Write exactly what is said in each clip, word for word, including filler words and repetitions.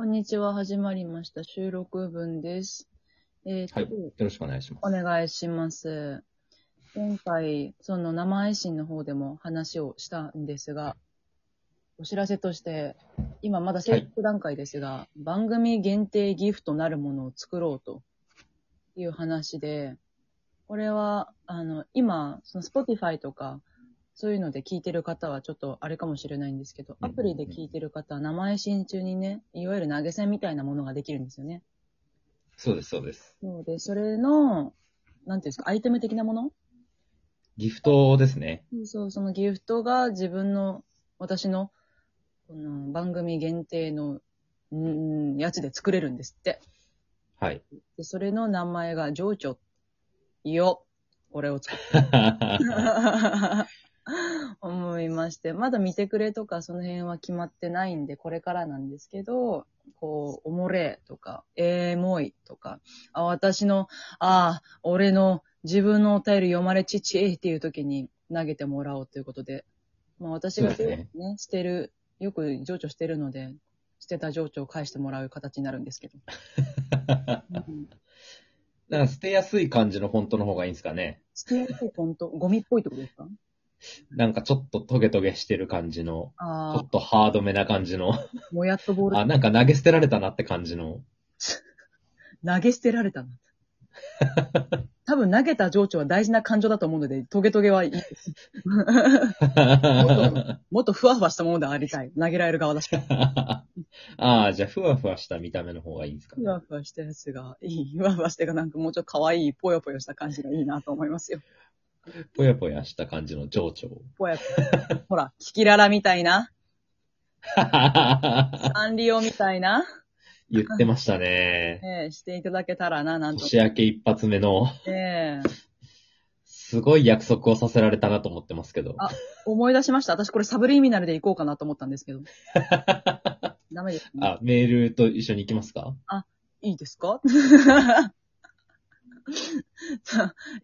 こんにちは、始まりました収録分です。えー、はい、よろしくお願いします。お願いします。今回その生配信の方でも話をしたんですが、お知らせとして今まだ制作段階ですが、はい、番組限定ギフトなるものを作ろうという話で、これはあの今その Spotify とかそういうので聞いてる方はちょっとあれかもしれないんですけど、アプリで聞いてる方は生配信中にね、いわゆる投げ銭みたいなものができるんですよね。そうです、そうです。そうで、それの、なんていうんですか、アイテム的なもの？ギフトですね。そう、そのギフトが自分の、私の、この番組限定の、んー、やつで作れるんですって。はい。で、それの名前が、情緒よ、これを作った。思いまして、まだ見てくれとかその辺は決まってないんで、これからなんですけど、こう、おもれとか、えーもいとか、あ、私の、あー、俺の自分のお便り読まれちちっていう時に投げてもらおうということで、まあ私がね、ねしてる、よく情緒してるので、してた情緒を返してもらう形になるんですけど。うん、なんか捨てやすい感じのフォントの方がいいんですかね。捨てやすいフォント、ゴミっぽいってことですか？なんかちょっとトゲトゲしてる感じの、ちょっとハードめな感じの、もやっとボール、あ、なんか投げ捨てられたなって感じの、投げ捨てられたな。多分投げた情緒は大事な感情だと思うので、トゲトゲはいいです。もっと、もっとふわふわしたものでありたい。投げられる側だし。ああ、じゃあふわふわした見た目の方がいいんですかね。ふわふわしたやつがいい。ふわふわしてがなんかもうちょっと可愛いぽよぽよした感じがいいなと思いますよ。ぽやぽやした感じの情緒。ぽやぽや。ほら、キキララみたいな。サンリオみたいな。言ってましたね。ええ、していただけたらな、なんと。年明け一発目の。ええ。すごい約束をさせられたなと思ってますけど。あ、思い出しました。私これサブリミナルで行こうかなと思ったんですけど。ダメです、ね。あ、メールと一緒に行きますか？あ、いいですか？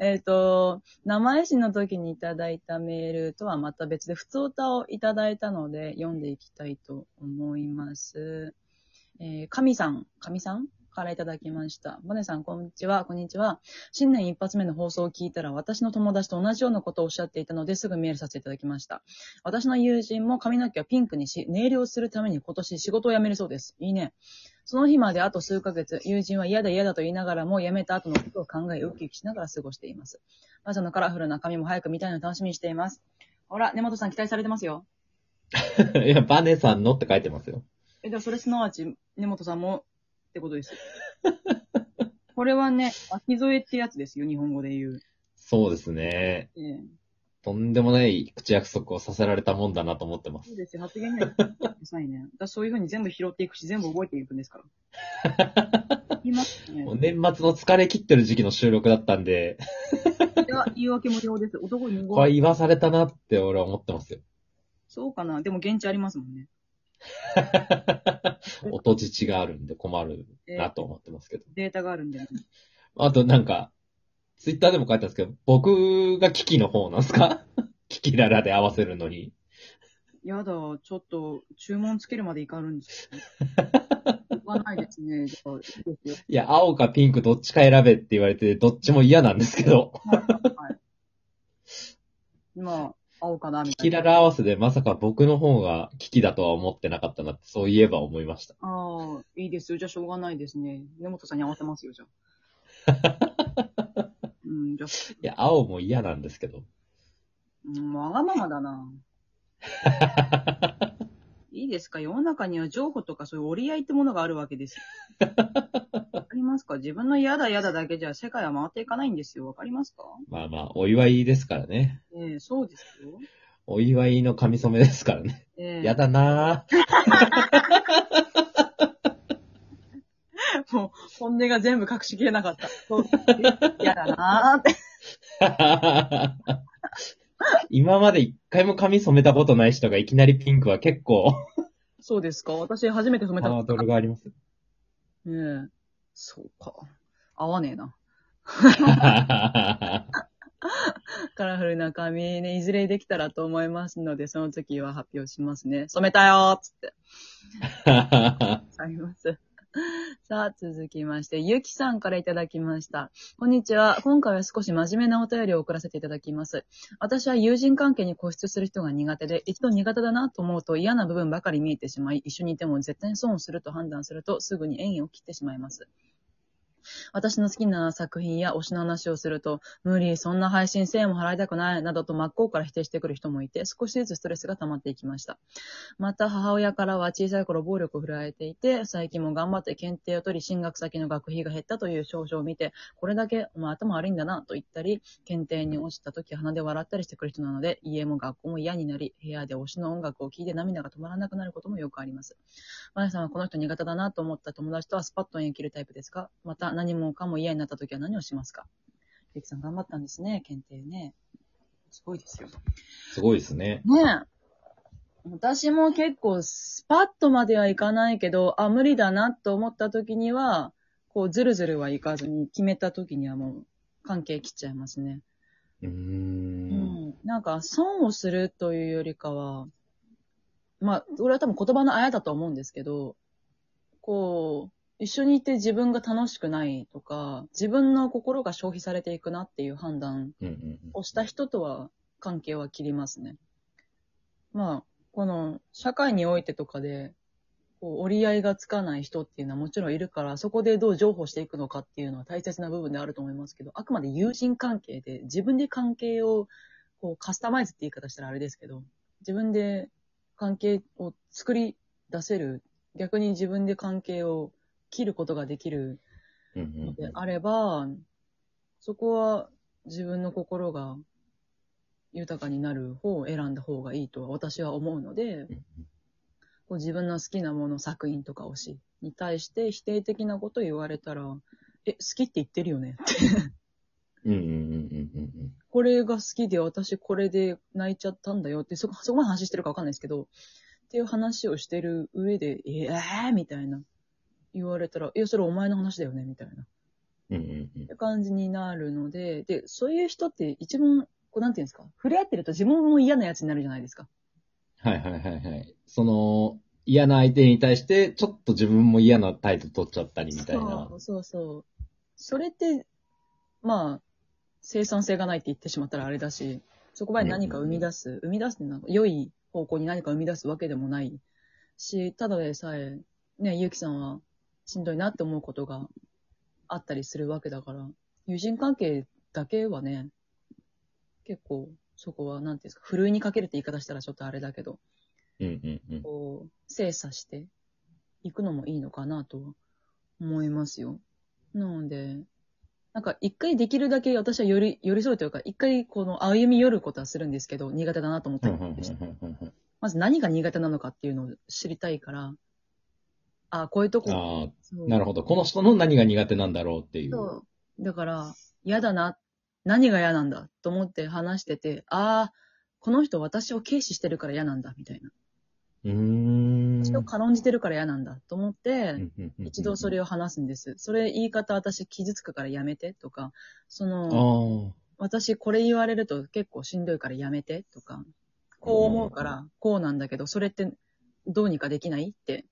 えっと、生配信の時にいただいたメールとはまた別で、普通歌をいただいたので、読んでいきたいと思います。えー、神さん、神さんからいただきました。ボネさん、こんにちは、こんにちは。新年一発目の放送を聞いたら、私の友達と同じようなことをおっしゃっていたので、すぐメールさせていただきました。私の友人も髪の毛をピンクにし、ネイルをするために今年仕事を辞めるそうです。いいね。その日まであと数ヶ月、友人は嫌だ嫌だと言いながらも辞めた後のことを考え、ウキウキしながら過ごしています。まずのカラフルな髪も早く見たいのを楽しみにしています。ほら、根本さん期待されてますよ。いや、バネさんのって書いてますよ。え、でもそれすなわち、根本さんもってことです。これはね、秋添えってやつですよ、日本語で言う。そうですね。ええ、とんでもない口約束をさせられたもんだなと思ってます。そうですよ、発言にはうさいね。私そういう風に全部拾っていくし、全部覚えていくんですから。言いますね。もう年末の疲れ切ってる時期の収録だったんで。いや、言い訳無料です。男にこれ言わされたなって俺は思ってますよ。そうかな。でも現地ありますもんね。音父があるんで困るなと思ってますけど。データがあるんで、ね。あとなんか、ツイッターでも書いたんですけど、僕がキキの方なんですか？キキララで合わせるのに。やだ、ちょっと注文つけるまでいかるんですよ。わないですね。いや、青かピンクどっちか選べって言われて、どっちも嫌なんですけど。はい、まあ、青かなみたいな。キキララ合わせでまさか僕の方がキキだとは思ってなかったなって、そういえば思いました。ああ、いいですよ。じゃあしょうがないですね。根本さんに合わせますよ、じゃあ。うん、じゃあいや、青も嫌なんですけど。うん、わがままだな。いいですか、世の中には情報とかそういう折り合いってものがあるわけです。わかりますか？自分の嫌だ嫌だだけじゃ世界は回っていかないんですよ。わかりますか？まあまあ、お祝いですからね。ええー、そうですよ。お祝いの髪染めですからね。えー、やだなぁ。もう、本音が全部隠しきれなかった。嫌だなーって。今まで一回も髪染めたことない人がいきなりピンクは結構。そうですか。私初めて染めたことない。ハードルがあります。ええー。そうか。合わねえな。カラフルな髪ね、いずれできたらと思いますので、その時は発表しますね。染めたよーっつって。かります。さあ、続きまして、ゆきさんからいただきました。こんにちは。今回は少し真面目なお便りを送らせていただきます。私は友人関係に固執する人が苦手で、一度苦手だなと思うと嫌な部分ばかり見えてしまい、一緒にいても絶対に損をすると判断すると、すぐに縁を切ってしまいます。私の好きな作品や推しの話をすると、無理、そんな配信せんえんも払いたくない、などと真っ向から否定してくる人もいて、少しずつストレスが溜まっていきました。また、母親からは小さい頃暴力を振られていて、最近も頑張って検定を取り、進学先の学費が減ったという症状を見て、これだけお前頭悪いんだな、と言ったり、検定に落ちた時鼻で笑ったりしてくる人なので、家も学校も嫌になり、部屋で推しの音楽を聴いて涙が止まらなくなることもよくあります。まやさんはこの人苦手だなと思った友達とはスパッと縁を切るタイプですか？また、何もかも嫌になったときは何をしますか？ゆきさん頑張ったんですね、検定ね。すごいですよ。すごいですね。ねえ。私も結構スパッとまではいかないけど、あ、無理だなと思ったときには、こう、ずるずるはいかずに、決めたときにはもう、関係切っちゃいますね。うーん。うん。なんか、損をするというよりかは、まあ、俺は多分言葉のあやだと思うんですけど、こう、一緒にいて自分が楽しくないとか、自分の心が消費されていくなっていう判断をした人とは関係は切りますね。まあ、この社会においてとかでこう折り合いがつかない人っていうのはもちろんいるから、そこでどう譲歩していくのかっていうのは大切な部分であると思いますけど、あくまで友人関係で自分で関係をこうカスタマイズって言い方したらあれですけど、自分で関係を作り出せる、逆に自分で関係を切ることができるのであれば、うんうんうん、そこは自分の心が豊かになる方を選んだ方がいいとは私は思うので、うんうん、こう自分の好きなもの、作品とか推しに対して否定的なことを言われたら、え、好きって言ってるよねってうんうんうんうん、うん、これが好きで私これで泣いちゃったんだよって、そこ、そこまで話してるか分かんないですけど、っていう話をしてる上で、えーみたいな。言われたら、いや、それお前の話だよね、みたいな。うんうんうん。って感じになるので、で、そういう人って一番、こう、なんていうんですか、触れ合ってると自分も嫌なやつになるじゃないですか。はいはいはいはい。その、嫌な相手に対して、ちょっと自分も嫌な態度取っちゃったりみたいな。そうそうそう。それって、まあ、生産性がないって言ってしまったらあれだし、そこまで何か生み出す、うんうんうん、生み出すってなんか、良い方向に何か生み出すわけでもないし、ただでさえ、ね、ゆうきさんは、しんどいなって思うことがあったりするわけだから、友人関係だけはね、結構そこはなんていうんですか、ふるいにかけるって言い方したらちょっとあれだけど、うんうんうん、こう精査していくのもいいのかなと思いますよ。なので、なんか一回できるだけ私は寄り寄り添うというか、一回この歩み寄ることはするんですけど、苦手だなと思ったりでした。まず何が苦手なのかっていうのを知りたいから。あ、こういうとこ。あ、なるほど。この人の何が苦手なんだろうっていう。そう。だから、嫌だな。何が嫌なんだと思って話してて、ああ、この人私を軽視してるから嫌なんだ、みたいな。うーん。私を軽んじてるから嫌なんだと思って、一度それを話すんです。それ言い方私傷つくからやめてとか、その、私これ言われると結構しんどいからやめてとか、こう思うからこうなんだけど、それってどうにかできないって。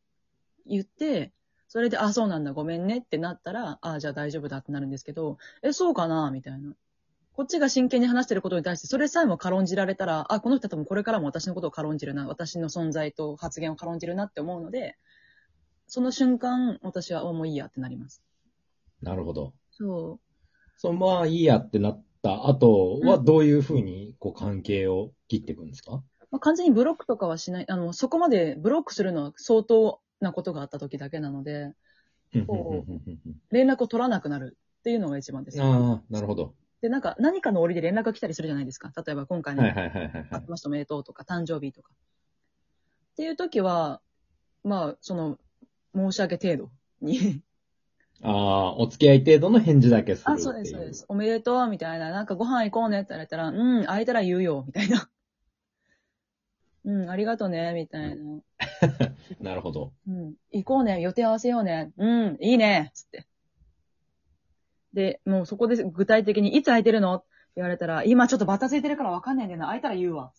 言って、それで、あ、そうなんだ、ごめんねってなったら、あ、じゃあ大丈夫だってなるんですけど、え、そうかなみたいな。こっちが真剣に話してることに対して、それさえも軽んじられたら、あ、この人多分これからも私のことを軽んじるな、私の存在と発言を軽んじるなって思うので、その瞬間、私は、もういいやってなります。なるほど。そう。そう、まあいいやってなった後は、どういうふうにこう関係を切っていくんですか？まあ、完全にブロックとかはしない、あの、そこまでブロックするのは相当、なことがあった時だけなので、こう連絡を取らなくなるっていうのが一番です。ああ、なるほど。で、なんか何かの折で連絡が来たりするじゃないですか。例えば今回のあけましておめでとうとか誕生日とかっていう時は、まあその申し訳程度に。ああ、お付き合い程度の返事だけするっていう。あ、そうですそうです。おめでとうみたいな、なんかご飯行こうねって言われたら、うん、空いたら言うよみたいな。うん、ありがとね、みたいな。なるほど。うん。行こうね、予定合わせようね。うん、いいね、つって。で、もうそこで具体的に、いつ空いてるのって言われたら、今ちょっとバタついてるからわかんないんだよな、空いたら言うわ。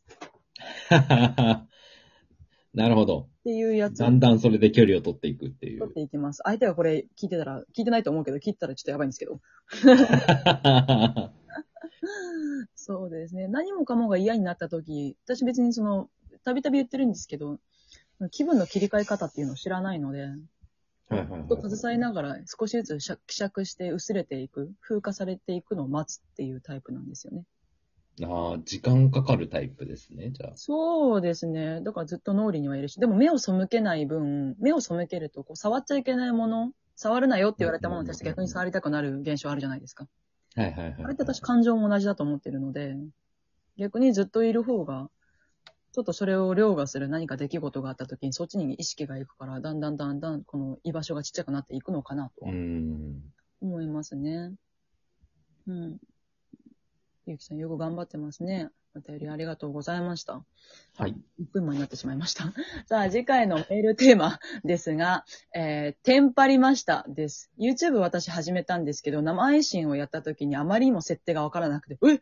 なるほど。っていうやつ。だんだんそれで距離を取っていくっていう。取っていきます。相手がこれ聞いてたら、聞いてないと思うけど、聞いてたらちょっとやばいんですけど。そうですね。何もかもが嫌になった時、私別にその、たびたび言ってるんですけど、気分の切り替え方っていうのを知らないので、はいはいはい、と携えながら少しずつ希釈して薄れていく、風化されていくのを待つっていうタイプなんですよね。ああ、時間かかるタイプですね、じゃあ。そうですね。だからずっと脳裏にはいるし、でも目を背けない分、目を背けるとこう触っちゃいけないもの、触るなよって言われたものに対して逆に触りたくなる現象あるじゃないですか。はいはいはいはい、あれって私感情も同じだと思ってるので、逆にずっといる方が、ちょっとそれを凌駕する何か出来事があった時にそっちに意識がいくから、だんだんだんだんこの居場所がちっちゃくなっていくのかなと思いますね。うん。ゆうきさんよく頑張ってますね。お便りありがとうございました。はい。いっぷんまえになってしまいました。さあ次回のメールテーマですが、えー、テンパりましたです。YouTube 私始めたんですけど、生配信をやった時にあまりにも設定がわからなくて、えっ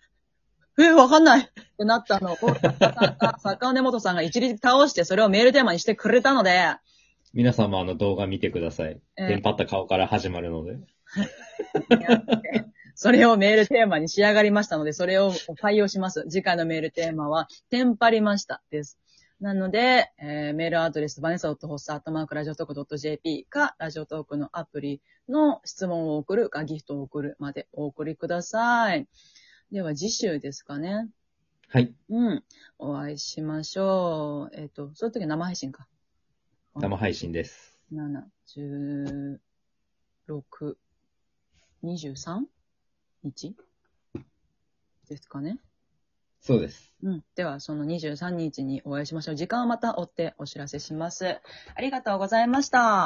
え、わかんないってなったのを、作家の根本さんが一律倒して、それをメールテーマにしてくれたので。皆さんもあの動画見てください。えー、テンパった顔から始まるので。それをメールテーマに仕上がりましたので、それを採用します。次回のメールテーマは、テンパりましたです。なので、えー、メールアドレス、バネサドットホッサーアットマークラジオトークドット ジェーピー か、ラジオトークのアプリの質問を送るか、ギフトを送るまでお送りください。では次週ですかね。はい。うん。お会いしましょう。えっと、その時は生配信か。生配信です。なな、じゅうろく、にじゅうさんにちですかね。そうです。うん。では、そのにじゅうさんにちにお会いしましょう。時間はまた追ってお知らせします。ありがとうございました。